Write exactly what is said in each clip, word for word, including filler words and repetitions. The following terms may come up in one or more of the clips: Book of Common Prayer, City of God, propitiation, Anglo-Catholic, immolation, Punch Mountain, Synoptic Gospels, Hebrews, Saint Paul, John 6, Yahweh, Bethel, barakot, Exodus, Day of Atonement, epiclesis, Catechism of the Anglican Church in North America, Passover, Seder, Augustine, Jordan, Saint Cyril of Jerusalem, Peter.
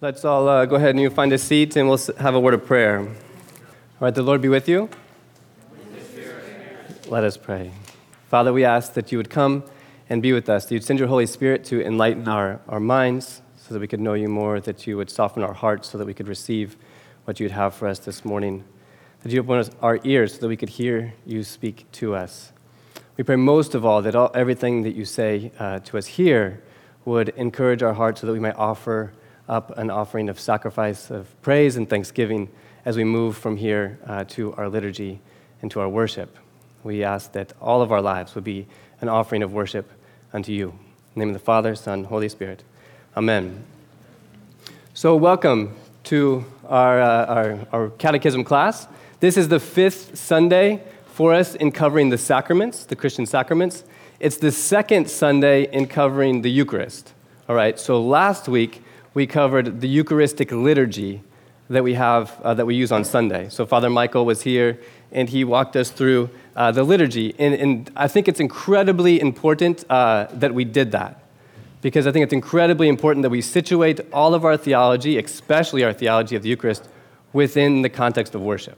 Let's all uh, go ahead and you find a seat, and we'll have a word of prayer. All right, the Lord be with you. Let us pray. Father, we ask that you would come and be with us, that you'd send your Holy Spirit to enlighten our, our minds so that we could know you more, that you would soften our hearts so that we could receive what you'd have for us this morning, that you open our ears so that we could hear you speak to us. We pray most of all that all, everything that you say uh, to us here would encourage our hearts so that we might offer up an offering of sacrifice of praise and thanksgiving as we move from here uh, to our liturgy and to our worship. We ask that all of our lives would be an offering of worship unto you. In the name of the Father, Son, Holy Spirit. Amen. So welcome to our, uh, our, our catechism class. This is the fifth Sunday for us in covering the sacraments, the Christian sacraments. It's the second Sunday in covering the Eucharist. All right, so last week, we covered the Eucharistic liturgy that we have, uh, that we use on Sunday. So Father Michael was here, and he walked us through uh, the liturgy. And, and I think it's incredibly important uh, that we did that, because I think it's incredibly important that we situate all of our theology, especially our theology of the Eucharist, within the context of worship.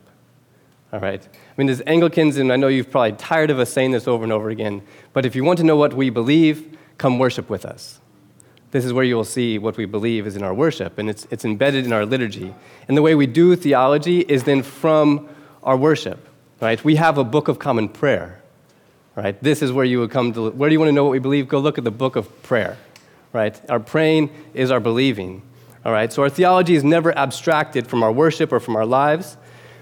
All right? I mean, as Anglicans, and I know you've probably tired of us saying this over and over again, but if you want to know what we believe, come worship with us. This is where you will see what we believe is in our worship, and it's it's embedded in our liturgy. And the way we do theology is then from our worship, right? We have a Book of Common Prayer, right? This is where you would come to, where do you want to know what we believe? Go look at the Book of Prayer, right? Our praying is our believing, all right? So our theology is never abstracted from our worship or from our lives,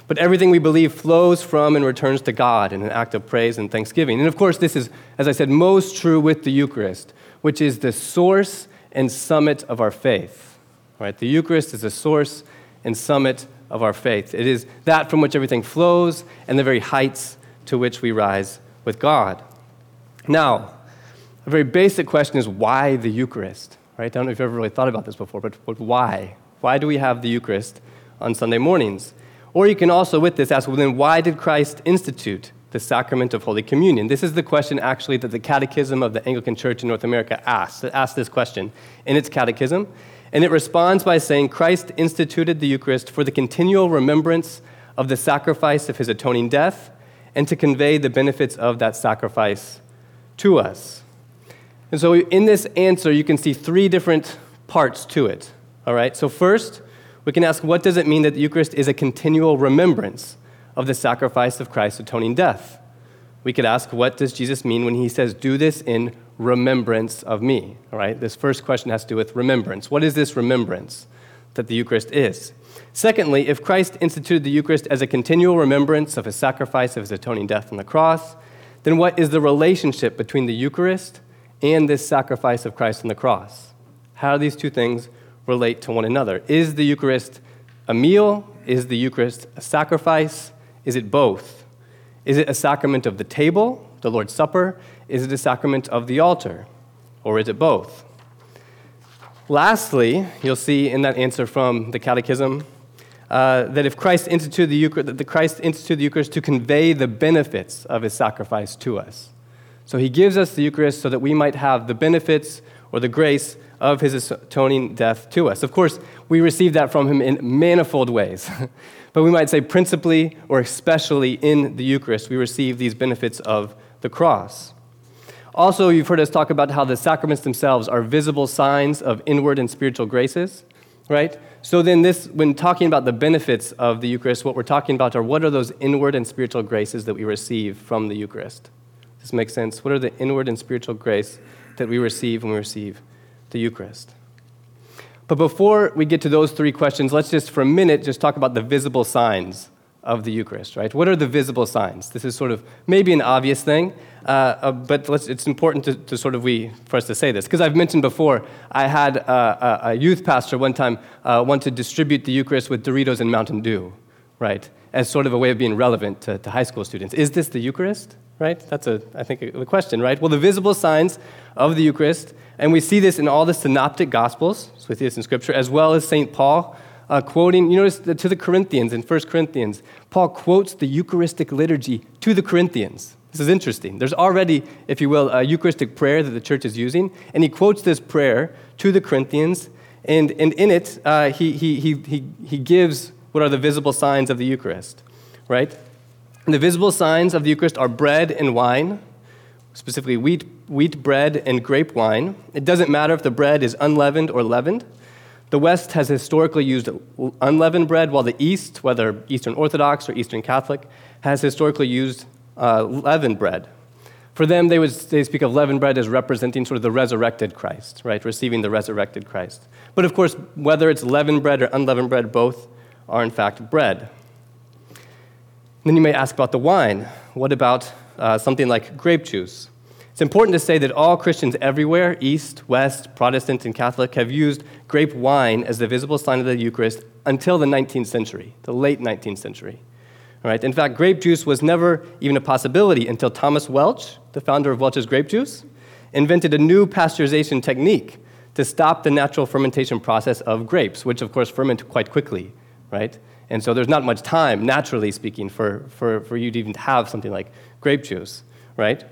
but everything we believe flows from and returns to God in an act of praise and thanksgiving. And of course, this is, as I said, most true with the Eucharist, which is the source and summit of our faith, right? The Eucharist is the source and summit of our faith. It is that from which everything flows and the very heights to which we rise with God. Now, a very basic question is why the Eucharist, right? I don't know if you've ever really thought about this before, but, but why? Why do we have the Eucharist on Sunday mornings? Or you can also with this ask, well, then why did Christ institute the sacrament of Holy Communion? This is the question, actually, that the Catechism of the Anglican Church in North America asks. It asks this question in its catechism, and it responds by saying, Christ instituted the Eucharist for the continual remembrance of the sacrifice of his atoning death and to convey the benefits of that sacrifice to us. And so in this answer, you can see three different parts to it, all right? So first, we can ask, what does it mean that the Eucharist is a continual remembrance of the sacrifice of Christ's atoning death? We could ask, what does Jesus mean when he says, do this in remembrance of me? All right, this first question has to do with remembrance. What is this remembrance that the Eucharist is? Secondly, if Christ instituted the Eucharist as a continual remembrance of his sacrifice of his atoning death on the cross, then what is the relationship between the Eucharist and this sacrifice of Christ on the cross? How do these two things relate to one another? Is the Eucharist a meal? Is the Eucharist a sacrifice? Is it both? Is it a sacrament of the table, the Lord's Supper? Is it a sacrament of the altar? Or is it both? Lastly, you'll see in that answer from the Catechism uh, that if Christ instituted the Eucharist, that the Christ instituted the Eucharist to convey the benefits of his sacrifice to us. So he gives us the Eucharist so that we might have the benefits or the grace of his atoning death to us. Of course, we receive that from him in manifold ways. But we might say principally or especially in the Eucharist, we receive these benefits of the cross. Also, you've heard us talk about how the sacraments themselves are visible signs of inward and spiritual graces, right? So then this, when talking about the benefits of the Eucharist, what we're talking about are what are those inward and spiritual graces that we receive from the Eucharist? Does this make sense? What are the inward and spiritual grace that we receive when we receive the Eucharist? But before we get to those three questions, let's just for a minute just talk about the visible signs of the Eucharist, right? What are the visible signs? This is sort of maybe an obvious thing, uh, uh, but let's, it's important to, to sort of we for us to say this, because I've mentioned before, I had uh, a, a youth pastor one time uh, want to distribute the Eucharist with Doritos and Mountain Dew, right, as sort of a way of being relevant to, to high school students. Is this the Eucharist, right? That's, a, I think, a, a question, right? Well, the visible signs of the Eucharist, and we see this in all the Synoptic Gospels, so we see this in Scripture, as well as Saint Paul uh, quoting, you notice the, to the Corinthians in First Corinthians, Paul quotes the Eucharistic liturgy to the Corinthians. This is interesting. There's already, if you will, a Eucharistic prayer that the church is using, and he quotes this prayer to the Corinthians, And and in it, uh, he, he he he gives what are the visible signs of the Eucharist, right? And the visible signs of the Eucharist are bread and wine, specifically wheat wheat bread and grape wine. It doesn't matter if the bread is unleavened or leavened. The West has historically used unleavened bread, while the East, whether Eastern Orthodox or Eastern Catholic, has historically used uh, leavened bread. For them, they would they speak of leavened bread as representing sort of the resurrected Christ, right? Receiving the resurrected Christ. But of course, whether it's leavened bread or unleavened bread, both are in fact bread. And then you may ask about the wine. What about uh, something like grape juice? It's important to say that all Christians everywhere, East, West, Protestant, and Catholic, have used grape wine as the visible sign of the Eucharist until the nineteenth century, the late nineteenth century. All right. In fact, grape juice was never even a possibility until Thomas Welch, the founder of Welch's grape juice, invented a new pasteurization technique to stop the natural fermentation process of grapes, which of course ferment quite quickly, right? And so there's not much time, naturally speaking, for, for, for you to even have something like grape juice, right?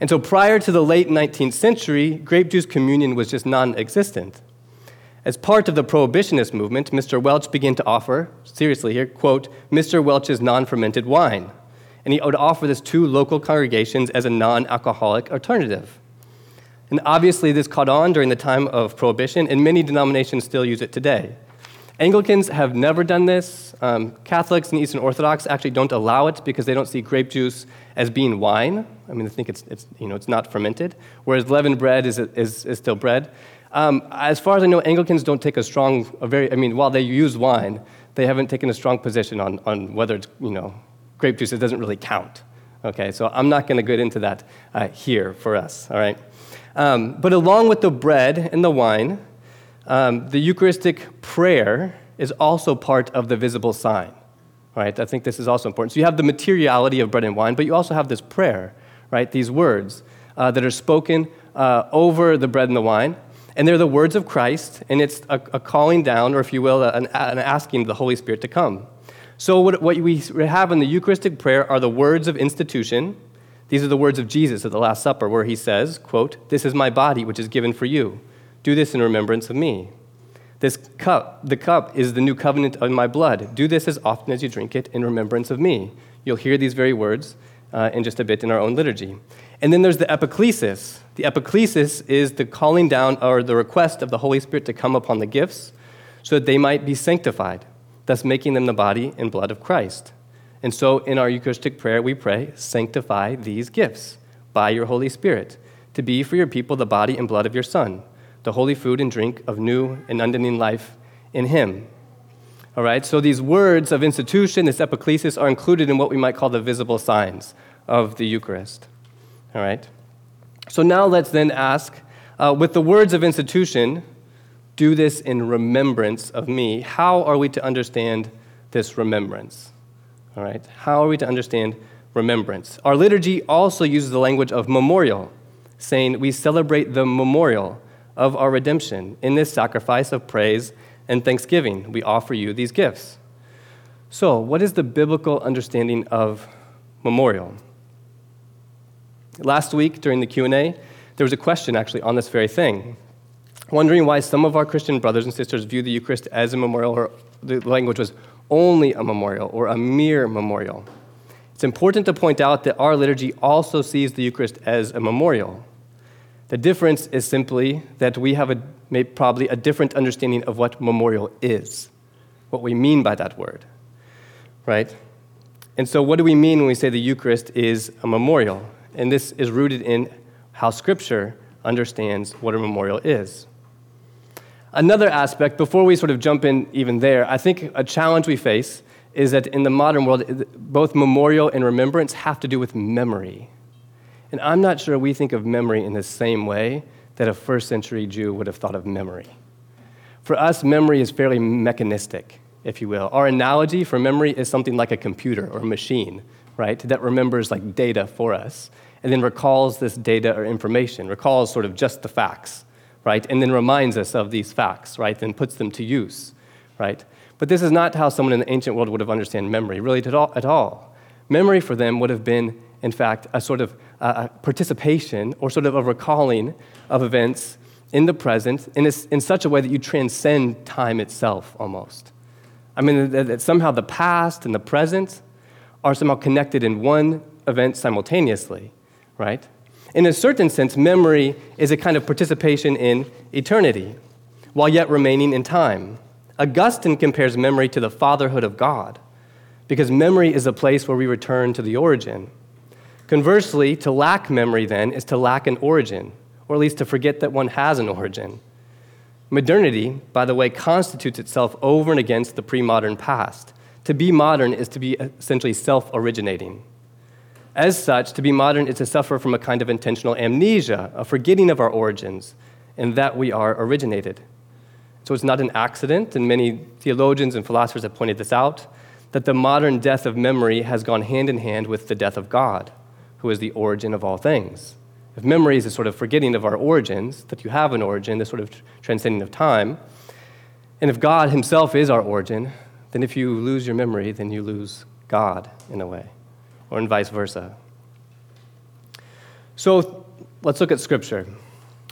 And so prior to the late nineteenth century, grape juice communion was just non-existent. As part of the prohibitionist movement, Mister Welch began to offer, seriously here, quote, Mister Welch's non-fermented wine. And he would offer this to local congregations as a non-alcoholic alternative. And obviously this caught on during the time of Prohibition, and many denominations still use it today. Anglicans have never done this. Um, Catholics and Eastern Orthodox actually don't allow it because they don't see grape juice as being wine. I mean, they think it's, it's you know, it's not fermented, whereas leavened bread is, is, is still bread. Um, as far as I know, Anglicans don't take a strong, a very, I mean, while they use wine, they haven't taken a strong position on, on whether it's, you know, grape juice, it doesn't really count, okay? So I'm not gonna get into that uh, here for us, all right? Um, but along with the bread and the wine, um, the Eucharistic prayer is also part of the visible sign, right? I think this is also important. So you have the materiality of bread and wine, but you also have this prayer, right? These words uh, that are spoken uh, over the bread and the wine. And they're the words of Christ, and it's a, a calling down, or if you will, an, an asking the Holy Spirit to come. So what, what we have in the Eucharistic prayer are the words of institution. These are the words of Jesus at the Last Supper, where he says, quote, this is my body, which is given for you. Do this in remembrance of me. This cup, the cup, is the new covenant of my blood. Do this as often as you drink it in remembrance of me. You'll hear these very words uh, in just a bit in our own liturgy. And then there's the epiclesis. The epiclesis is the calling down or the request of the Holy Spirit to come upon the gifts so that they might be sanctified, thus making them the body and blood of Christ. And so in our Eucharistic prayer, we pray, sanctify these gifts by your Holy Spirit to be for your people the body and blood of your Son, the holy food and drink of new and unending life in him. All right, so these words of institution, this epiclesis, are included in what we might call the visible signs of the Eucharist. All right. So now let's then ask, uh, with the words of institution, do this in remembrance of me. How are we to understand this remembrance? All right. How are we to understand remembrance? Our liturgy also uses the language of memorial, saying we celebrate the memorial of our redemption in this sacrifice of praise and thanksgiving. We offer you these gifts. So what is the biblical understanding of memorial? Last week during the Q and A, there was a question actually on this very thing, wondering why some of our Christian brothers and sisters view the Eucharist as a memorial, or the language was only a memorial or a mere memorial. It's important to point out that our liturgy also sees the Eucharist as a memorial. The difference is simply that we have a, maybe probably a different understanding of what memorial is, what we mean by that word, right? And so what do we mean when we say the Eucharist is a memorial? And this is rooted in how Scripture understands what a memorial is. Another aspect, before we sort of jump in even there, I think a challenge we face is that in the modern world, both memorial and remembrance have to do with memory. And I'm not sure we think of memory in the same way that a first century Jew would have thought of memory. For us, memory is fairly mechanistic, if you will. Our analogy for memory is something like a computer or a machine, right, that remembers like data for us and then recalls this data or information, recalls sort of just the facts, right, and then reminds us of these facts, right, then puts them to use, right? But this is not how someone in the ancient world would have understood memory, really at all. At all. Memory for them would have been, in fact, a sort of uh, participation or sort of a recalling of events in the present, in, this, in such a way that you transcend time itself almost. I mean, that, that somehow the past and the present are somehow connected in one event simultaneously, right? In a certain sense, memory is a kind of participation in eternity, while yet remaining in time. Augustine compares memory to the fatherhood of God, because memory is a place where we return to the origin. Conversely, to lack memory, then, is to lack an origin, or at least to forget that one has an origin. Modernity, by the way, constitutes itself over and against the pre-modern past. To be modern is to be essentially self-originating. As such, to be modern is to suffer from a kind of intentional amnesia, a forgetting of our origins, and that we are originated. So it's not an accident, and many theologians and philosophers have pointed this out, that the modern death of memory has gone hand in hand with the death of God, who is the origin of all things. If memory is a sort of forgetting of our origins, that you have an origin, this sort of transcending of time, and if God himself is our origin, then if you lose your memory, then you lose God in a way, or in vice versa. So let's look at Scripture.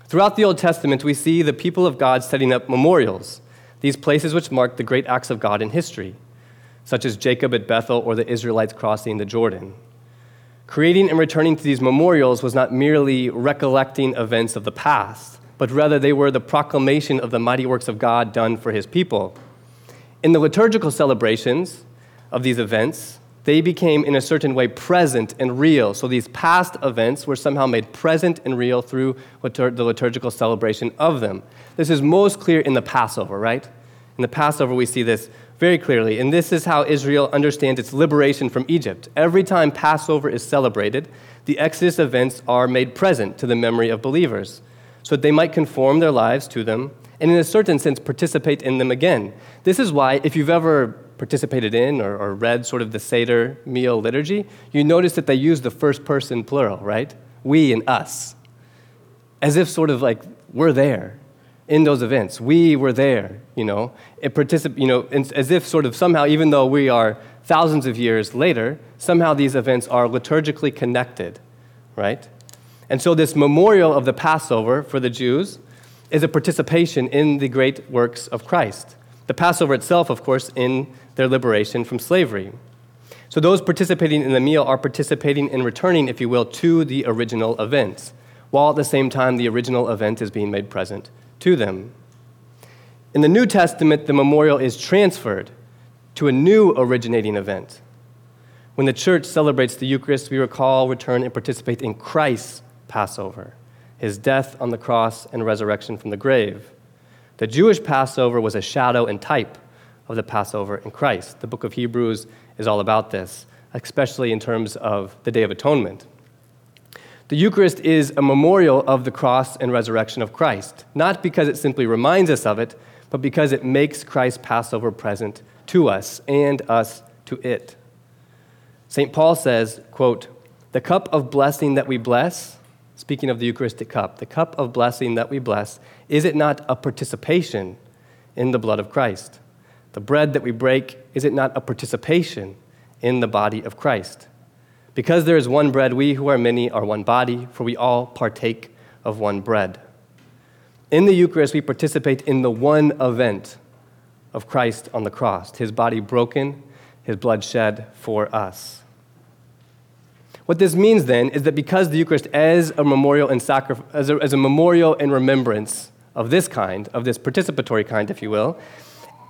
Throughout the Old Testament, we see the people of God setting up memorials, these places which mark the great acts of God in history, such as Jacob at Bethel or the Israelites crossing the Jordan. Creating and returning to these memorials was not merely recollecting events of the past, but rather they were the proclamation of the mighty works of God done for his people. In the liturgical celebrations of these events, they became in a certain way present and real. So these past events were somehow made present and real through litur- the liturgical celebration of them. This is most clear in the Passover, right? In the Passover, we see this very clearly. And this is how Israel understands its liberation from Egypt. Every time Passover is celebrated, the Exodus events are made present to the memory of believers so that they might conform their lives to them and in a certain sense participate in them again. This is why, if you've ever participated in or, or read sort of the Seder meal liturgy, you notice that they use the first person plural, right? We and us, as if sort of like we're there in those events. We were there, you know, it particip- you know, as if sort of somehow, even though we are thousands of years later, somehow these events are liturgically connected, right? And so this memorial of the Passover for the Jews is a participation in the great works of Christ. The Passover itself, of course, in their liberation from slavery. So those participating in the meal are participating and returning, if you will, to the original events, while at the same time the original event is being made present to them. In the New Testament, the memorial is transferred to a new originating event. When the church celebrates the Eucharist, we recall, return, and participate in Christ's Passover, his death on the cross and resurrection from the grave. The Jewish Passover was a shadow and type of the Passover in Christ. The book of Hebrews is all about this, especially in terms of the Day of Atonement. The Eucharist is a memorial of the cross and resurrection of Christ, not because it simply reminds us of it, but because it makes Christ's Passover present to us and us to it. Saint Paul says, quote, "The cup of blessing that we bless," speaking of the Eucharistic cup, "the cup of blessing that we bless, is it not a participation in the blood of Christ? The bread that we break, is it not a participation in the body of Christ? Because there is one bread, we who are many are one body, for we all partake of one bread." In the Eucharist, we participate in the one event of Christ on the cross, his body broken, his blood shed for us. What this means then is that because the Eucharist is a memorial and sacri- as, a, as a memorial and remembrance of this kind, of this participatory kind, if you will,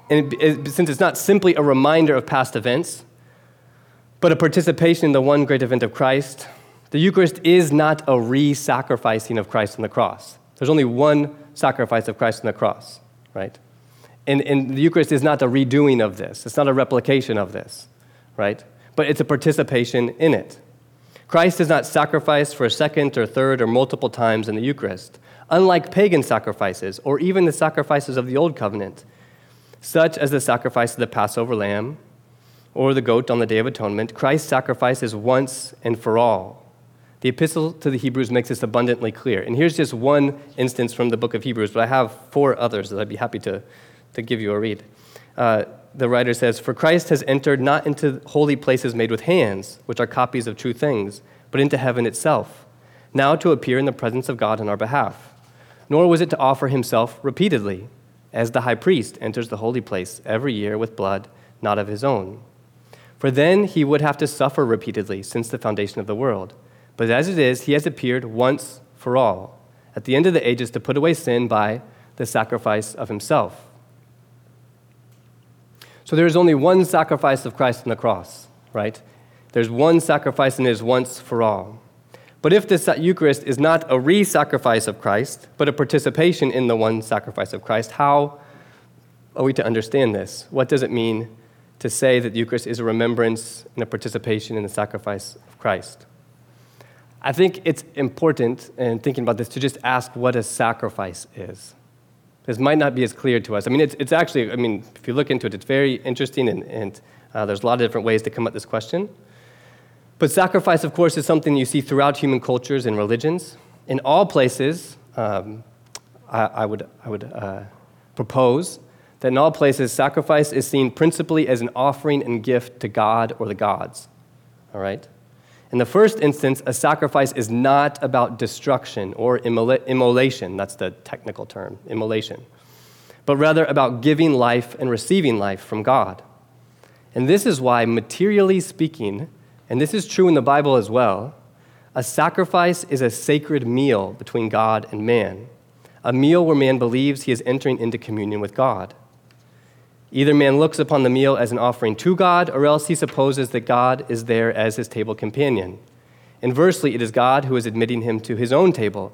and it, it, since it's not simply a reminder of past events, but a participation in the one great event of Christ, the Eucharist is not a re-sacrificing of Christ on the cross. There's only one sacrifice of Christ on the cross, right? And, and the Eucharist is not a redoing of this. It's not a replication of this, right? But it's a participation in it. Christ is not sacrificed for a second or third or multiple times in the Eucharist, unlike pagan sacrifices or even the sacrifices of the Old Covenant, such as the sacrifice of the Passover lamb or the goat on the Day of Atonement. Christ's sacrifice is once and for all. The Epistle to the Hebrews makes this abundantly clear. And here's just one instance from the book of Hebrews, but I have four others that I'd be happy to, to give you a read. Uh, the writer says, "For Christ has entered not into holy places made with hands, which are copies of true things, but into heaven itself, now to appear in the presence of God on our behalf. nor was it to offer himself repeatedly, as the high priest enters the holy place every year with blood not of his own. For then he would have to suffer repeatedly since the foundation of the world. But as it is, he has appeared once for all, at the end of the ages, to put away sin by the sacrifice of himself. So there is only one sacrifice of Christ on the cross, right? There's one sacrifice, and it is once for all. But if this Eucharist is not a re-sacrifice of Christ, but a participation in the one sacrifice of Christ, how are we to understand this? What does it mean to say that the Eucharist is a remembrance and a participation in the sacrifice of Christ? I think it's important, in thinking about this, to just ask what a sacrifice is. This might not be as clear to us. I mean, it's, it's actually, I mean, if you look into it, it's very interesting, and, and uh, there's a lot of different ways to come at this question. But sacrifice, of course, is something you see throughout human cultures and religions. In all places, um, I, I would, I would uh, propose that in all places, sacrifice is seen principally as an offering and gift to God or the gods, all right? In the first instance, a sacrifice is not about destruction or immola- immolation. That's the technical term, immolation, but rather about giving life and receiving life from God. And this is why, materially speaking, and this is true in the Bible as well, a sacrifice is a sacred meal between God and man, a meal where man believes he is entering into communion with God. Either man looks upon the meal as an offering to God, or else he supposes that God is there as his table companion. Inversely, it is God who is admitting him to his own table,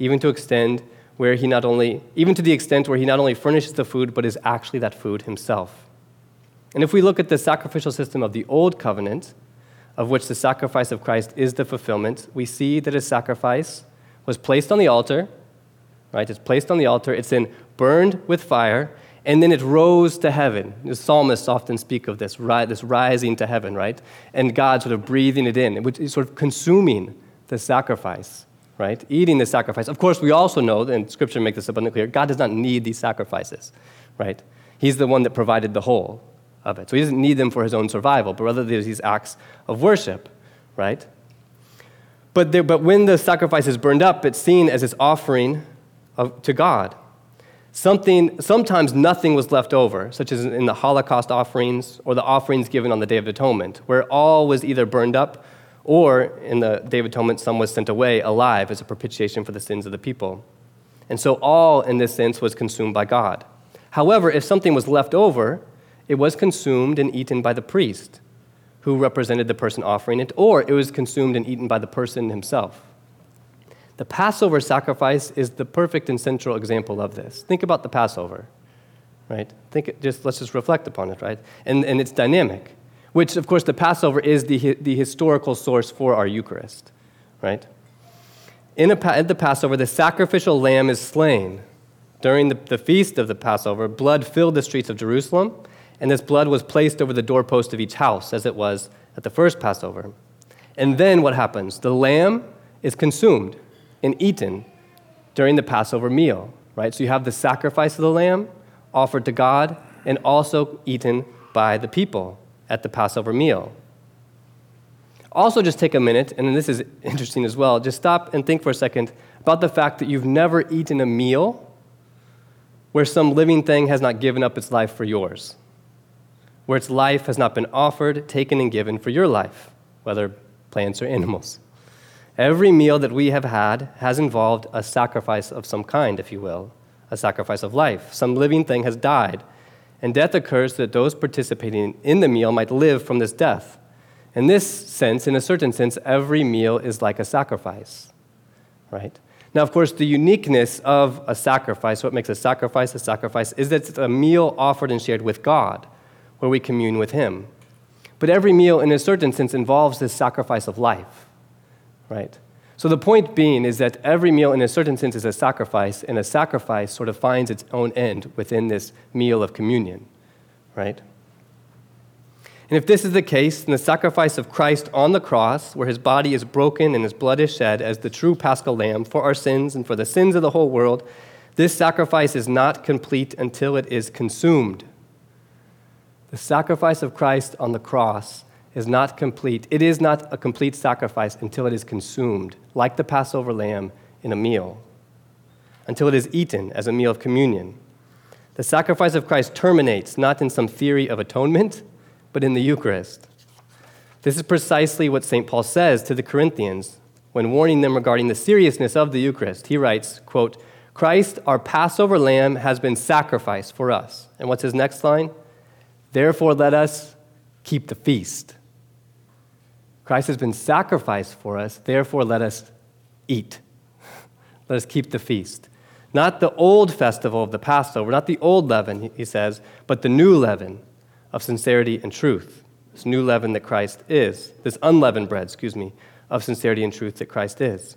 even to extend where he not only, even to the extent where he not only furnishes the food, but is actually that food himself. And if we look at the sacrificial system of the Old Covenant, of which the sacrifice of Christ is the fulfillment, we see that his sacrifice was placed on the altar, right? It's placed on the altar. It's then burned with fire, and then it rose to heaven. The psalmists often speak of this, this rising to heaven, right? And God sort of breathing it in, which is sort of consuming the sacrifice, right? Eating the sacrifice. Of course, we also know, and Scripture makes this abundantly clear, God does not need these sacrifices, right? He's the one that provided the whole of it. So he doesn't need them for his own survival, but rather there's these acts of worship, right? But, there, but when the sacrifice is burned up, it's seen as its offering of, to God. Something, sometimes nothing was left over, such as in the Holocaust offerings or the offerings given on the Day of Atonement, where all was either burned up or, in the Day of Atonement, some was sent away alive as a propitiation for the sins of the people. And so all, in this sense, was consumed by God. However, if something was left over, it was consumed and eaten by the priest, who represented the person offering it, or it was consumed and eaten by the person himself. The Passover sacrifice is the perfect and central example of this. Think about the Passover, right? Think, just let's just reflect upon it, right? And and its dynamic, which of course the Passover is the the historical source for our Eucharist, right? In a, at the Passover, the sacrificial lamb is slain. During the, the feast of the Passover, blood filled the streets of Jerusalem, and this blood was placed over the doorpost of each house, as it was at the first Passover. And then what happens? The lamb is consumed and eaten during the Passover meal, right? So you have the sacrifice of the lamb offered to God and also eaten by the people at the Passover meal. Also, just take a minute, and this is interesting as well, just stop and think for a second about the fact that you've never eaten a meal where some living thing has not given up its life for yours, where its life has not been offered, taken, and given for your life, whether plants or animals. Every meal that we have had has involved a sacrifice of some kind, if you will, a sacrifice of life. Some living thing has died, and death occurs so that those participating in the meal might live from this death. In this sense, in a certain sense, every meal is like a sacrifice, right? Now, of course, the uniqueness of a sacrifice, what makes a sacrifice a sacrifice, is that it's a meal offered and shared with God, where we commune with him. But every meal, in a certain sense, involves this sacrifice of life, right? So the point being is that every meal, in a certain sense, is a sacrifice, and a sacrifice sort of finds its own end within this meal of communion, right? And if this is the case, then the sacrifice of Christ on the cross, where his body is broken and his blood is shed as the true Paschal Lamb for our sins and for the sins of the whole world, this sacrifice is not complete until it is consumed. The sacrifice of Christ on the cross is not complete. It is not a complete sacrifice until it is consumed, like the Passover lamb in a meal. until it is eaten as a meal of communion. The sacrifice of Christ terminates not in some theory of atonement, but in the Eucharist. This is precisely what Saint Paul says to the Corinthians when warning them regarding the seriousness of the Eucharist. He writes, quote, "Christ, our Passover lamb, has been sacrificed for us." And what's his next line? "Therefore let us keep the feast." Christ has been sacrificed for us, therefore let us eat. Let us keep the feast. Not the old festival of the Passover, not the old leaven, he says, but the new leaven of sincerity and truth. This new leaven that Christ is, this unleavened bread, excuse me, of sincerity and truth that Christ is.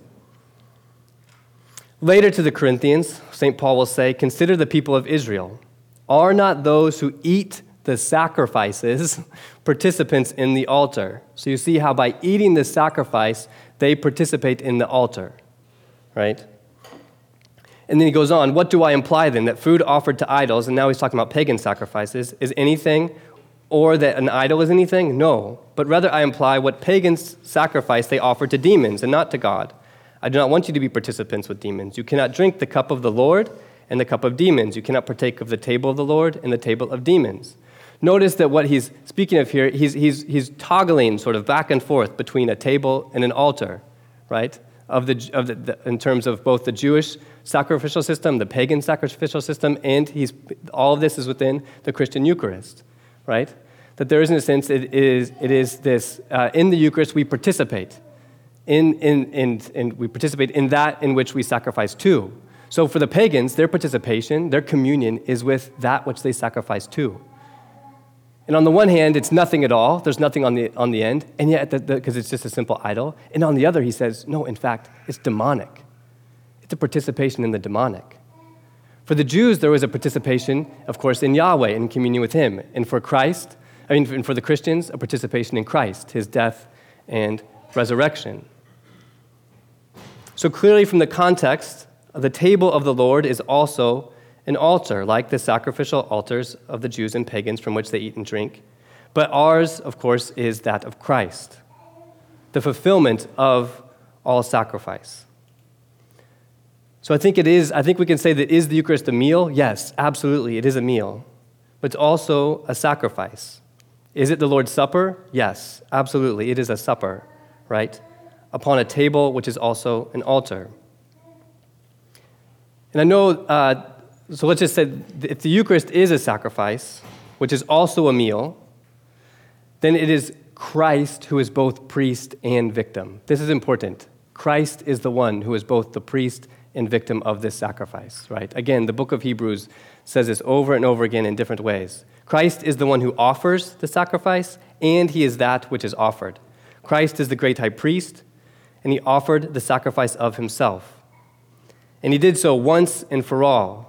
Later to the Corinthians, Saint Paul will say, "Consider the people of Israel. Are not those who eat the sacrifices participants in the altar?" So you see how by eating the sacrifice, they participate in the altar, right? And then he goes on, "What do I imply then? That food offered to idols," and now he's talking about pagan sacrifices, "is anything, or that an idol is anything? No, but rather I imply what pagans sacrifice they offer to demons and not to God. I do not want you to be participants with demons. You cannot drink the cup of the Lord and the cup of demons. You cannot partake of the table of the Lord and the table of demons." Notice that what he's speaking of here, he's, he's, he's toggling sort of back and forth between a table and an altar, right? Of the, of the, the in terms of both the Jewish sacrificial system, the pagan sacrificial system, and he's all of this is within the Christian Eucharist, right? That there is, in a sense, it is it is this uh, in the Eucharist we participate, in in in and we participate in that in which we sacrifice to. So for the pagans, their participation, their communion is with that which they sacrifice to. And on the one hand, it's nothing at all. There's nothing on the on the end, and yet, because it's just a simple idol. And on the other, he says, no, in fact, it's demonic. It's a participation in the demonic. For the Jews, there was a participation, of course, in Yahweh, in communion with him. And for Christ, I mean, and for the Christians, a participation in Christ, his death and resurrection. So clearly from the context, the table of the Lord is also an altar, like the sacrificial altars of the Jews and pagans from which they eat and drink. But ours, of course, is that of Christ, the fulfillment of all sacrifice. So I think it is, I think we can say that is the Eucharist a meal? Yes, absolutely, it is a meal. But it's also a sacrifice. Is it the Lord's Supper? Yes, absolutely, it is a supper, right? Upon a table, which is also an altar. And I know... Uh, So let's just say, if the Eucharist is a sacrifice, which is also a meal, then it is Christ who is both priest and victim. This is important. Christ is the one who is both the priest and victim of this sacrifice, right? Again, the book of Hebrews says this over and over again in different ways. Christ is the one who offers the sacrifice, and he is that which is offered. Christ is the great high priest, and he offered the sacrifice of himself. And he did so once and for all.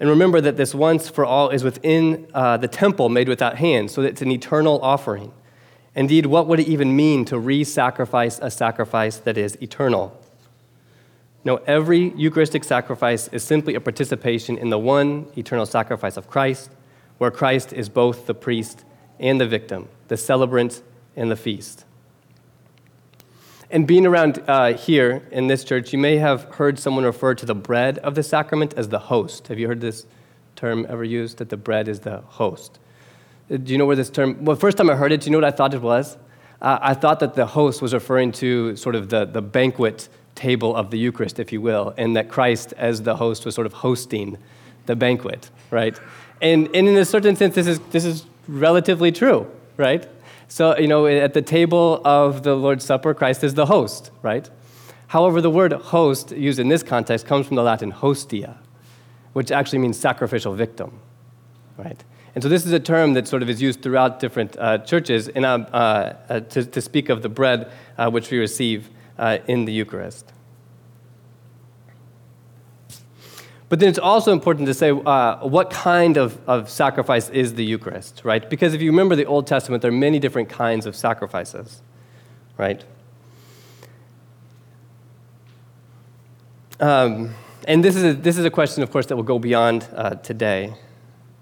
And remember that this once for all is within uh, the temple made without hands, so that it's an eternal offering. Indeed, what would it even mean to re-sacrifice a sacrifice that is eternal? No, every Eucharistic sacrifice is simply a participation in the one eternal sacrifice of Christ, where Christ is both the priest and the victim, the celebrant and the feast. And being around uh, here in this church, you may have heard someone refer to the bread of the sacrament as the host. Have you heard this term ever used, that the bread is the host? Do you know where this term, well, first time I heard it, do you know what I thought it was? Uh, I thought that the host was referring to sort of the, the banquet table of the Eucharist, if you will, and that Christ as the host was sort of hosting the banquet, right? And, and in a certain sense, this is this is relatively true, right? So, you know, at the table of the Lord's Supper, Christ is the host, right? However, the word host used in this context comes from the Latin hostia, which actually means sacrificial victim, right? And so this is a term that sort of is used throughout different uh, churches in, uh, uh, to, to speak of the bread uh, which we receive uh, in the Eucharist. But then it's also important to say uh, what kind of, of sacrifice is the Eucharist, right? Because if you remember the Old Testament, there are many different kinds of sacrifices, right? Um, and this is, a, this is a question, of course, that will go beyond uh, today,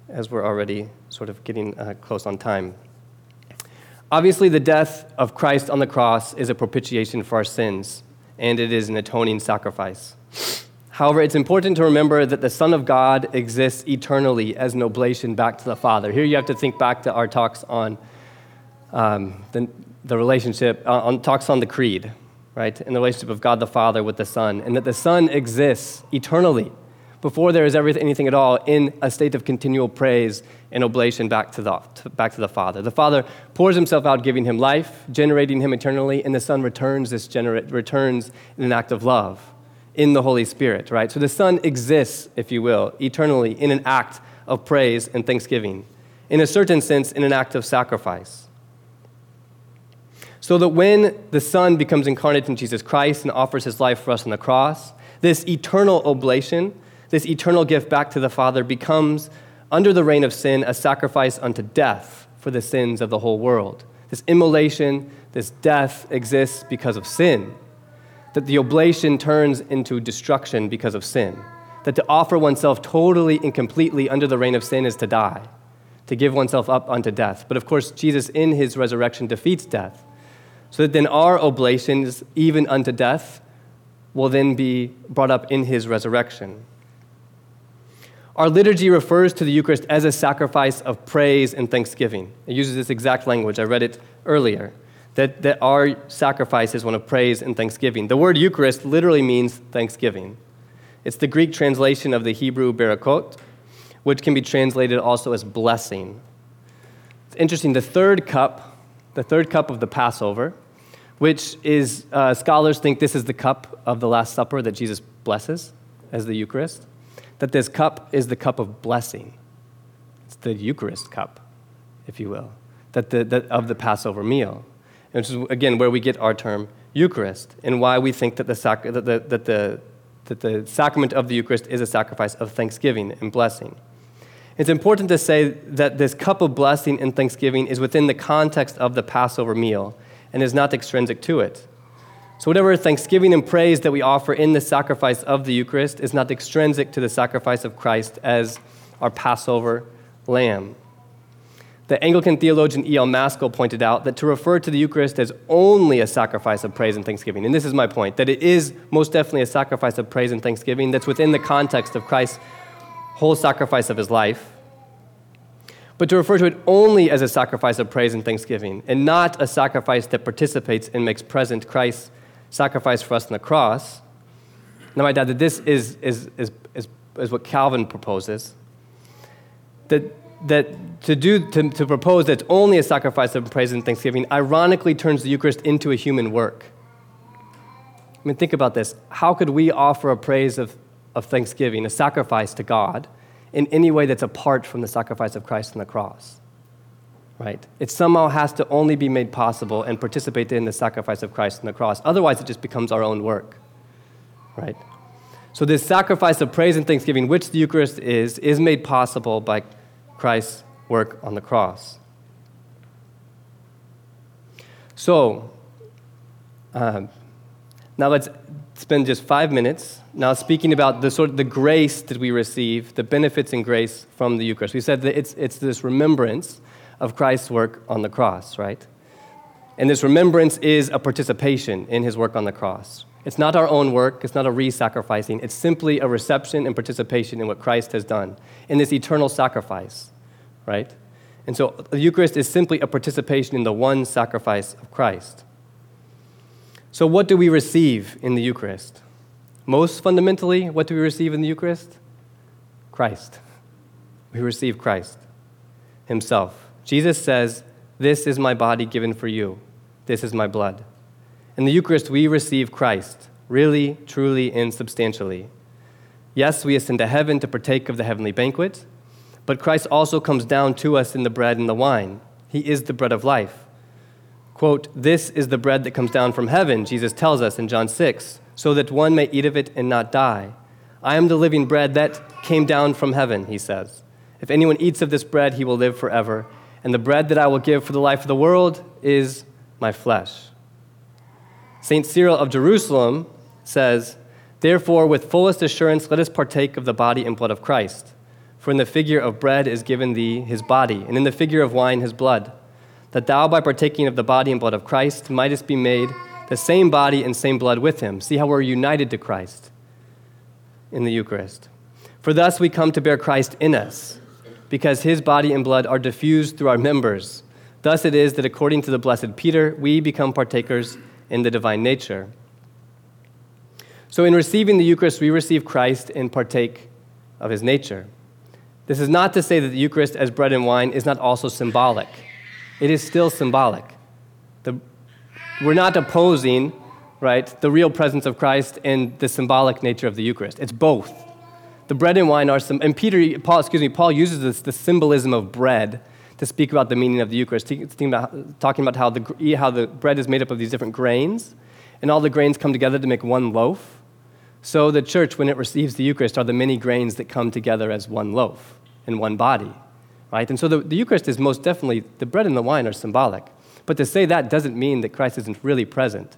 as we're already sort of getting uh, close on time. Obviously, the death of Christ on the cross is a propitiation for our sins, and it is an atoning sacrifice. However, it's important to remember that the Son of God exists eternally as an oblation back to the Father. Here you have to think back to our talks on um, the, the relationship, uh, on talks on the Creed, right? And the relationship of God the Father with the Son, and that the Son exists eternally before there is everything, anything at all, in a state of continual praise and oblation back to the to, back to the Father. The Father pours himself out, giving him life, generating him eternally, and the Son returns this gener- returns in an act of love, in the Holy Spirit, right? So the Son exists, if you will, eternally in an act of praise and thanksgiving, in a certain sense, in an act of sacrifice. So that when the Son becomes incarnate in Jesus Christ and offers his life for us on the cross, this eternal oblation, this eternal gift back to the Father becomes, under the reign of sin, a sacrifice unto death for the sins of the whole world. This immolation, this death exists because of sin. That the oblation turns into destruction because of sin, that to offer oneself totally and completely under the reign of sin is to die, to give oneself up unto death. But of course, Jesus in his resurrection defeats death, so that then our oblations, even unto death, will then be brought up in his resurrection. Our liturgy refers to the Eucharist as a sacrifice of praise and thanksgiving. It uses this exact language. I read it earlier. That, that our sacrifice is one of praise and thanksgiving. The word Eucharist literally means thanksgiving. It's the Greek translation of the Hebrew barakot, which can be translated also as blessing. It's interesting, the third cup, the third cup of the Passover, which is, uh, scholars think this is the cup of the Last Supper that Jesus blesses as the Eucharist, that this cup is the cup of blessing. It's the Eucharist cup, if you will, that the that of the Passover meal. Which is, again, where we get our term Eucharist and why we think that the, sac- that, the, that, the, that the sacrament of the Eucharist is a sacrifice of thanksgiving and blessing. It's important to say that this cup of blessing and thanksgiving is within the context of the Passover meal and is not extrinsic to it. So whatever thanksgiving and praise that we offer in the sacrifice of the Eucharist is not extrinsic to the sacrifice of Christ as our Passover lamb. The Anglican theologian E L Maskell pointed out that to refer to the Eucharist as only a sacrifice of praise and thanksgiving, and this is my point, that it is most definitely a sacrifice of praise and thanksgiving that's within the context of Christ's whole sacrifice of his life, but to refer to it only as a sacrifice of praise and thanksgiving, and not a sacrifice that participates and makes present Christ's sacrifice for us on the cross. Now, I might add that this is, is, is, is, is what Calvin proposes, that that to do to, to propose that it's only a sacrifice of praise and thanksgiving ironically turns the Eucharist into a human work. I mean, think about this. How could we offer a praise of, of thanksgiving, a sacrifice to God, in any way that's apart from the sacrifice of Christ on the cross? Right? It somehow has to only be made possible and participate in the sacrifice of Christ on the cross. Otherwise, it just becomes our own work. Right? So this sacrifice of praise and thanksgiving, which the Eucharist is, is made possible by Christ's work on the cross. So, um, now let's spend just five minutes now speaking about the sort of the grace that we receive, the benefits and grace from the Eucharist. We said that it's it's this remembrance of Christ's work on the cross, right? And this remembrance is a participation in his work on the cross. It's not our own work. It's not a re-sacrificing. It's simply a reception and participation in what Christ has done, in this eternal sacrifice, right? And so the Eucharist is simply a participation in the one sacrifice of Christ. So what do we receive in the Eucharist? Most fundamentally, what do we receive in the Eucharist? Christ. We receive Christ himself. Jesus says, "This is my body given for you. This is my blood." In the Eucharist, we receive Christ, really, truly, and substantially. Yes, we ascend to heaven to partake of the heavenly banquet, but Christ also comes down to us in the bread and the wine. He is the bread of life. Quote, "This is the bread that comes down from heaven," Jesus tells us in John six, "so that one may eat of it and not die. I am the living bread that came down from heaven," he says. "If anyone eats of this bread, he will live forever. And the bread that I will give for the life of the world is my flesh." Saint Cyril of Jerusalem says, "Therefore, with fullest assurance, let us partake of the body and blood of Christ. For in the figure of bread is given thee his body, and in the figure of wine his blood, that thou, by partaking of the body and blood of Christ, mightest be made the same body and same blood with him." See how we're united to Christ. in the Eucharist. For thus we come to bear Christ in us, because his body and blood are diffused through our members. Thus it is that according to the blessed Peter, we become partakers in the divine nature. So in receiving the Eucharist, we receive Christ and partake of his nature. This is not to say that the Eucharist as bread and wine is not also symbolic. It is still symbolic. The, we're not opposing, right, the real presence of Christ and the symbolic nature of the Eucharist. It's both. The bread and wine are some, and Peter, Paul, excuse me, Paul uses this, the symbolism of bread to speak about the meaning of the Eucharist, about, talking about how the, how the bread is made up of these different grains, and all the grains come together to make one loaf. So the church, when it receives the Eucharist, are the many grains that come together as one loaf and one body, right? And so the, the Eucharist is most definitely, the bread and the wine are symbolic. But to say that doesn't mean that Christ isn't really present,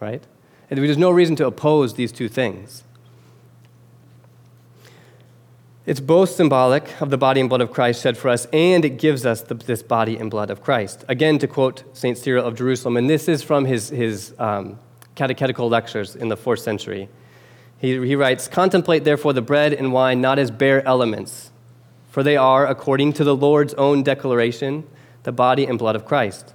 right? And there's no reason to oppose these two things. It's both symbolic of the body and blood of Christ shed for us, and it gives us the, this body and blood of Christ. Again, to quote Saint Cyril of Jerusalem, and this is from his, his um, catechetical lectures in the fourth century. He, he writes, "Contemplate, therefore, the bread and wine not as bare elements, for they are, according to the Lord's own declaration, the body and blood of Christ.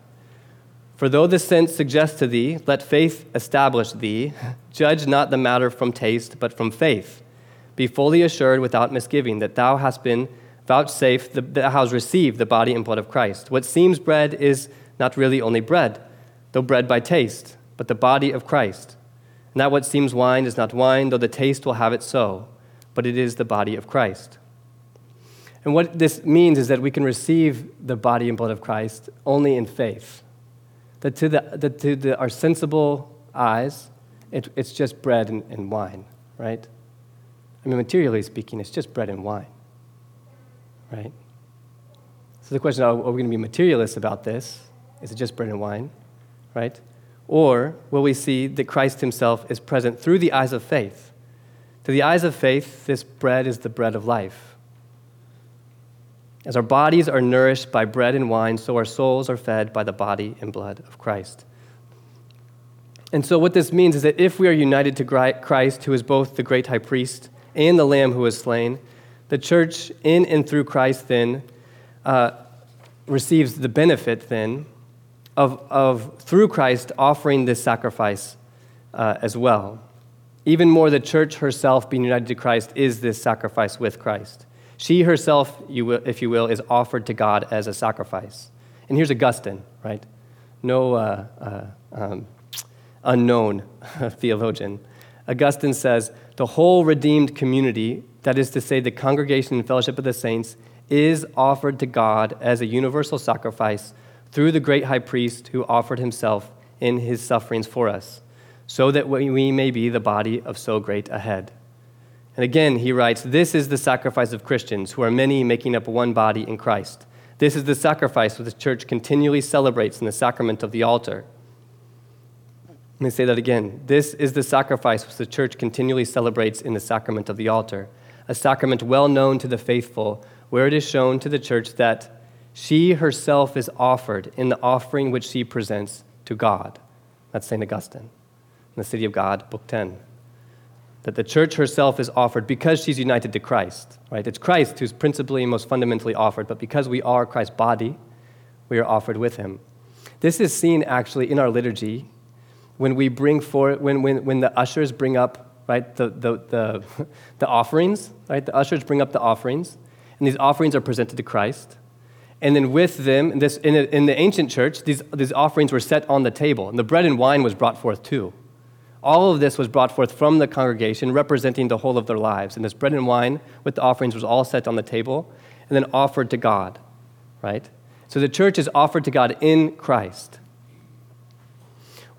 For though the sense suggests to thee, let faith establish thee, judge not the matter from taste, but from faith. Be fully assured without misgiving that thou hast been vouchsafed, that thou hast received the body and blood of Christ. What seems bread is not really only bread, though bread by taste, but the body of Christ. And that what seems wine is not wine, though the taste will have it so, but it is the body of Christ." And what this means is that we can receive the body and blood of Christ only in faith. That to, the, that to the, our sensible eyes, it, it's just bread and, and wine, right? I mean, materially speaking, it's just bread and wine, right? So the question, are we going to be materialists about this? Is it just bread and wine, right? Or will we see that Christ himself is present through the eyes of faith? To the eyes of faith, this bread is the bread of life. As our bodies are nourished by bread and wine, so our souls are fed by the body and blood of Christ. And so what this means is that if we are united to Christ, who is both the great high priest and the Lamb who was slain, the church in and through Christ then uh, receives the benefit then of, of through Christ offering this sacrifice uh, as well. Even more, the church herself being united to Christ is this sacrifice with Christ. She herself, you will, if you will, is offered to God as a sacrifice. And here's Augustine, right? No uh, uh, um, unknown theologian. Augustine says, "The whole redeemed community, that is to say, the congregation and fellowship of the saints, is offered to God as a universal sacrifice through the great high priest who offered himself in his sufferings for us, so that we may be the body of so great a head." And again, he writes, "This is the sacrifice of Christians, who are many making up one body in Christ. This is the sacrifice which the church continually celebrates in the sacrament of the altar." Let me say that again. This is the sacrifice which the church continually celebrates in the sacrament of the altar, a sacrament well known to the faithful, where it is shown to the church that she herself is offered in the offering which she presents to God. That's Saint Augustine, in the City of God, Book ten. That the church herself is offered because she's united to Christ, right? It's Christ who's principally and most fundamentally offered, but because we are Christ's body, we are offered with him. This is seen actually in our liturgy, when we bring for when when when the ushers bring up right the, the the the offerings, right? The ushers bring up the offerings, and these offerings are presented to Christ. And then with them, this in, a, in the ancient church, these these offerings were set on the table, and the bread and wine was brought forth too. All of this was brought forth from the congregation, representing the whole of their lives. And this bread and wine with the offerings was all set on the table, and then offered to God, right? So the church is offered to God in Christ.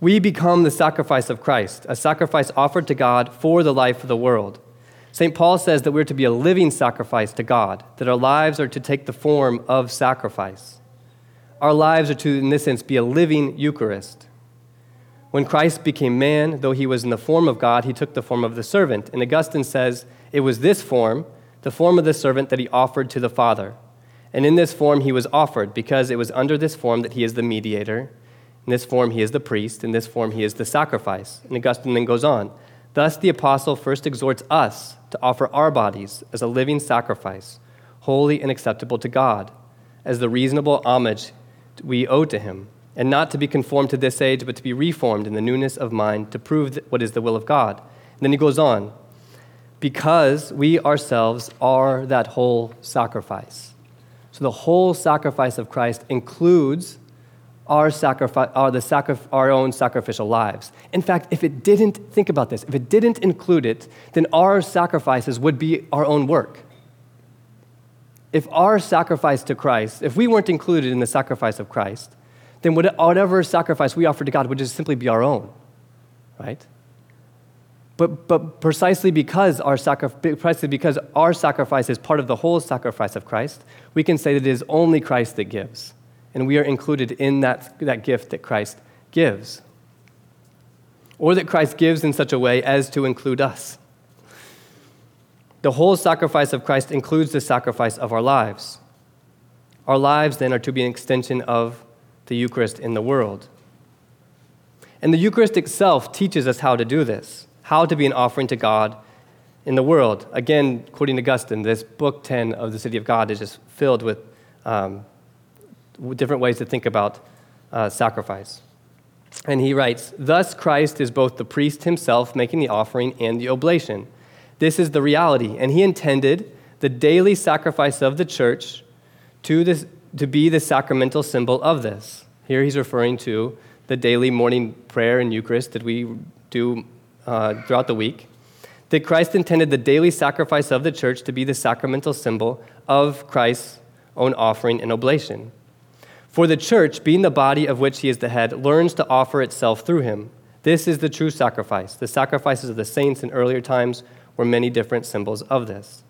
We become the sacrifice of Christ, a sacrifice offered to God for the life of the world. Saint Paul says that we're to be a living sacrifice to God, that our lives are to take the form of sacrifice. Our lives are to, in this sense, be a living Eucharist. When Christ became man, though he was in the form of God, he took the form of the servant. And Augustine says, it was this form, the form of the servant, that he offered to the Father. And in this form he was offered, because it was under this form that he is the mediator. In this form, he is the priest. In this form, he is the sacrifice. And Augustine then goes on. Thus the apostle first exhorts us to offer our bodies as a living sacrifice, holy and acceptable to God, as the reasonable homage we owe to him, and not to be conformed to this age, but to be reformed in the newness of mind to prove what is the will of God. And then he goes on, because we ourselves are that whole sacrifice. So the whole sacrifice of Christ includes our sacrifice, our, the sacri- our own sacrificial lives. In fact, if it didn't, think about this, if it didn't include it, then our sacrifices would be our own work. If our sacrifice to Christ, if we weren't included in the sacrifice of Christ, then whatever sacrifice we offer to God would just simply be our own, right? But but precisely because our sacri- precisely because our sacrifice is part of the whole sacrifice of Christ, we can say that it is only Christ that gives, and we are included in that, that gift that Christ gives. Or that Christ gives in such a way as to include us. The whole sacrifice of Christ includes the sacrifice of our lives. Our lives, then, are to be an extension of the Eucharist in the world. And the Eucharist itself teaches us how to do this, how to be an offering to God in the world. Again, quoting Augustine, this book ten of the City of God is just filled with um, different ways to think about uh, sacrifice. And he writes, thus Christ is both the priest himself making the offering and the oblation. This is the reality, and he intended the daily sacrifice of the church to this, to be the sacramental symbol of this. Here he's referring to the daily morning prayer and Eucharist that we do uh, throughout the week, that Christ intended the daily sacrifice of the church to be the sacramental symbol of Christ's own offering and oblation. For the church, being the body of which he is the head, learns to offer itself through him. This is the true sacrifice. The sacrifices of the saints in earlier times were many different symbols of this.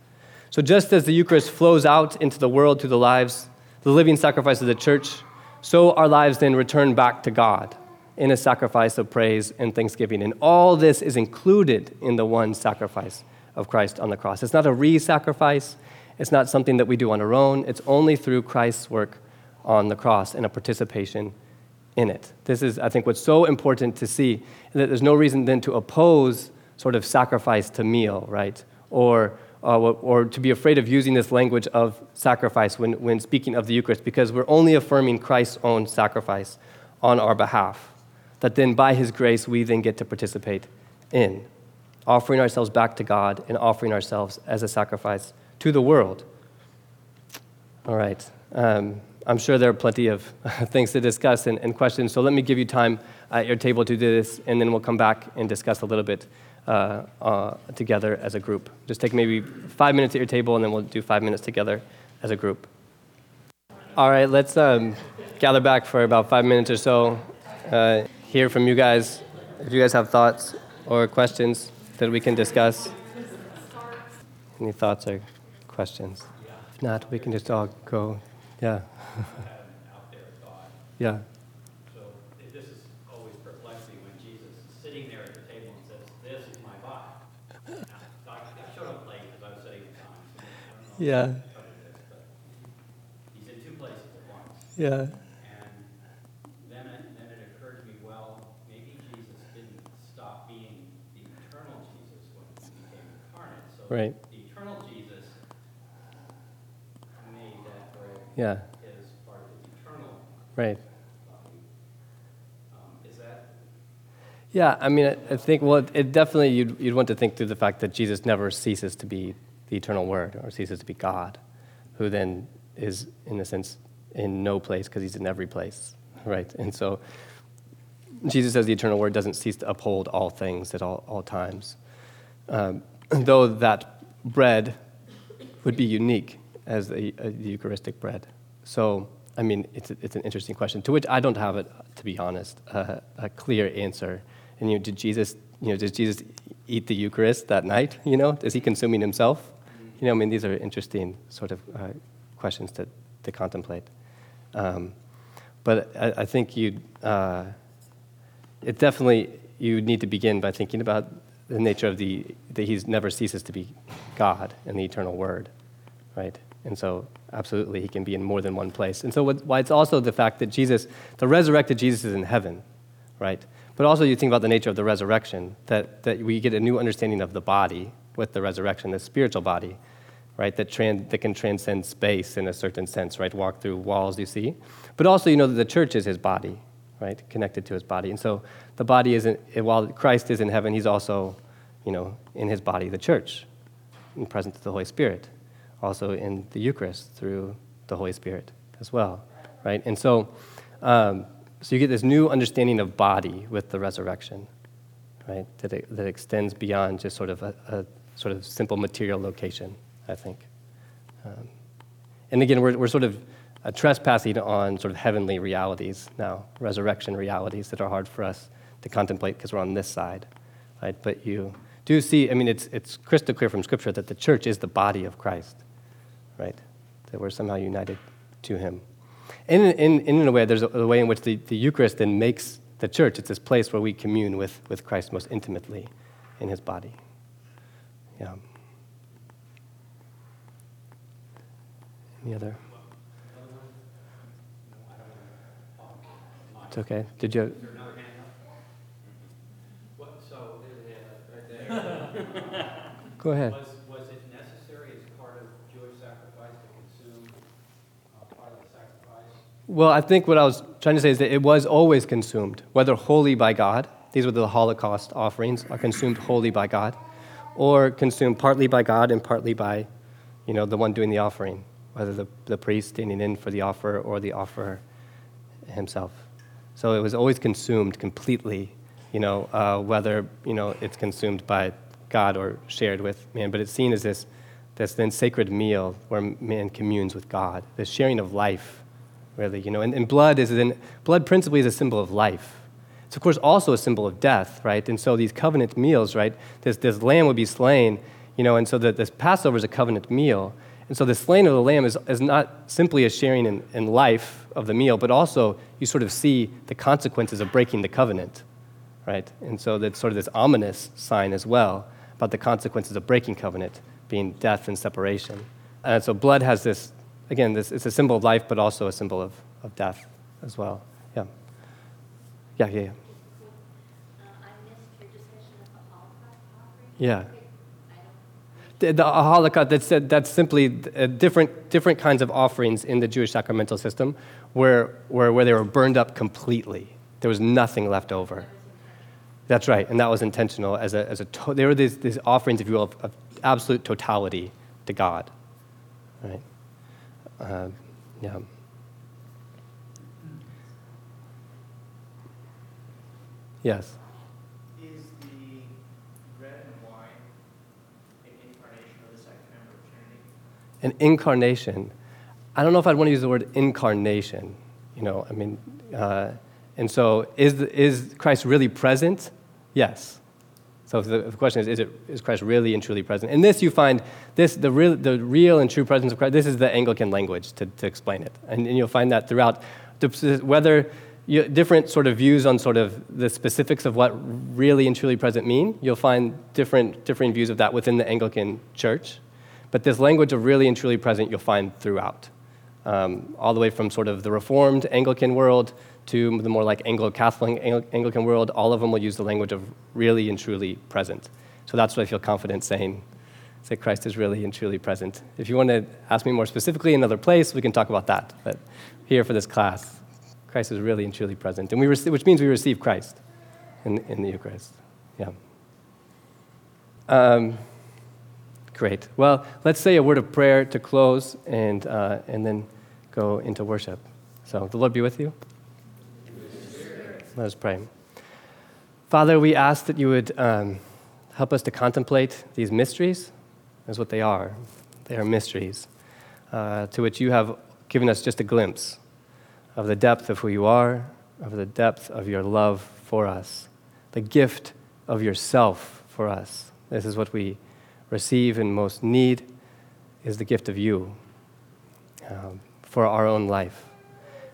So just as the Eucharist flows out into the world through the lives, the living sacrifice of the church, so our lives then return back to God in a sacrifice of praise and thanksgiving. And all this is included in the one sacrifice of Christ on the cross. It's not a re-sacrifice. It's not something that we do on our own. It's only through Christ's work on the cross and a participation in it. This is, I think, what's so important to see, that there's no reason then to oppose sort of sacrifice to meal, right? Or uh, or to be afraid of using this language of sacrifice when, when speaking of the Eucharist, because we're only affirming Christ's own sacrifice on our behalf, that then by his grace we then get to participate in, offering ourselves back to God and offering ourselves as a sacrifice to the world. All right. Um, I'm sure there are plenty of things to discuss and, and questions, so let me give you time at your table to do this, and then we'll come back and discuss a little bit Uh, uh, together as a group. Just take maybe five minutes at your table, and then we'll do five minutes together as a group. All right, let's um, gather back for about five minutes or so, uh, hear from you guys, if you guys have thoughts or questions that we can discuss. Any thoughts or questions? If not, we can just all go, yeah. Yeah. Yeah. He's in two places at once. Yeah. And then it, then it occurred to me, well, maybe Jesus didn't stop being the eternal Jesus when he became incarnate. So right. The eternal Jesus made that bread yeah. is part of the eternal right. body. Um, is that? Yeah, I mean, I, I think, well, it, it definitely, you'd, you'd want to think through the fact that Jesus never ceases to be the eternal Word, or ceases to be God, who then is, in a sense, in no place because he's in every place, right? And so Jesus as the eternal Word doesn't cease to uphold all things at all, all times, um, though that bread would be unique as the, uh, the Eucharistic bread. So, I mean, it's, a, it's an interesting question, to which I don't have, it, to be honest, uh, a clear answer. And you know, did Jesus, you know, did Jesus eat the Eucharist that night? You know, is he consuming himself? You know, I mean, these are interesting sort of uh, questions to, to contemplate. Um, but I, I think you, uh, it definitely, you need to begin by thinking about the nature of the, that he never ceases to be God and the eternal Word, right? And so absolutely he can be in more than one place. And so what, why it's also the fact that Jesus, the resurrected Jesus is in heaven, right? But also you think about the nature of the resurrection, that, that we get a new understanding of the body with the resurrection, the spiritual body, right, that, trans, that can transcend space in a certain sense, right, walk through walls, you see. But also you know that the church is his body, right, connected to his body. And so the body isn't, while Christ is in heaven, he's also, you know, in his body, the church, in presence of the Holy Spirit, also in the Eucharist through the Holy Spirit as well, right? And so um, so you get this new understanding of body with the resurrection, right, that it, that extends beyond just sort of a, a sort of simple material location, I think. Um, and again, we're we're sort of uh, trespassing on sort of heavenly realities now, resurrection realities that are hard for us to contemplate because we're on this side, right? But you do see, I mean, it's it's crystal clear from Scripture that the church is the body of Christ, right, that we're somehow united to him. And in, in, in a way, there's a, a way in which the, the Eucharist then makes the church. It's this place where we commune with, with Christ most intimately in his body. Yeah. Any other? It's okay. Did you? So there's a hand up right there. Go ahead. Well, I think what I was trying to say is that it was always consumed, whether wholly by God, these were the Holocaust offerings, are consumed wholly by God, or consumed partly by God and partly by, you know, the one doing the offering, whether the, the priest standing in for the offer or the offerer himself. So it was always consumed completely, you know, uh, whether, you know, it's consumed by God or shared with man, but it's seen as this, this then sacred meal where man communes with God, the sharing of life, really, you know, and, and blood is then, blood principally is a symbol of life. It's, of course, also a symbol of death, right? And so these covenant meals, right, this this lamb would be slain, you know, and so the, this Passover is a covenant meal. And so the slaying of the lamb is, is not simply a sharing in, in life of the meal, but also you sort of see the consequences of breaking the covenant, right? And so that's sort of this ominous sign as well about the consequences of breaking covenant being death and separation. And so blood has this, again, this, it's a symbol of life, but also a symbol of, of death as well. Yeah. Yeah, yeah, yeah. Yeah. The, the Holocaust, that's, that's simply different different kinds of offerings in the Jewish sacramental system where, where, where they were burned up completely. There was nothing left over. That's right, and that was intentional. As a, as a to, They were these, these offerings, if you will, of, of absolute totality to God, right? Uh, yeah. Yes. Is the bread and wine an incarnation of the second member of Trinity? An incarnation. I don't know if I'd want to use the word incarnation. You know, I mean, uh, and so is is Christ really present? Yes. So the, the question is, is, it, is Christ really and truly present? And this you find, this the real, the real and true presence of Christ, this is the Anglican language to, to explain it. And, and you'll find that throughout, whether you, different sort of views on sort of the specifics of what really and truly present mean, you'll find different differing views of that within the Anglican Church. But this language of really and truly present you'll find throughout, um, all the way from sort of the Reformed Anglican world to the more like Anglo-Catholic, Anglican world, all of them will use the language of really and truly present. So that's what I feel confident saying, that Christ is really and truly present. If you want to ask me more specifically in another place, we can talk about that. But here for this class, Christ is really and truly present, and we rec- which means we receive Christ in, in the Eucharist. Yeah. Um, great. Well, let's say a word of prayer to close, and uh, and then go into worship. So the Lord be with you. Let us pray. Father, we ask that you would um, help us to contemplate these mysteries as what they are. They are mysteries uh, to which you have given us just a glimpse of the depth of who you are, of the depth of your love for us, the gift of yourself for us. This is what we receive and most need, is the gift of you um, for our own life.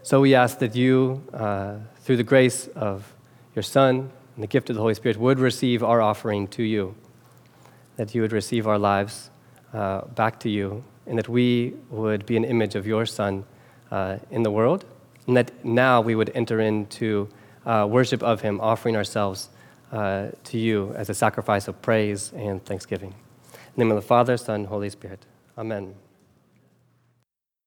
So we ask that you, uh, through the grace of your Son and the gift of the Holy Spirit, would receive our offering to you, that you would receive our lives uh, back to you, and that we would be an image of your Son uh, in the world, and that now we would enter into uh, worship of him, offering ourselves uh, to you as a sacrifice of praise and thanksgiving. In the name of the Father, Son, Holy Spirit. Amen.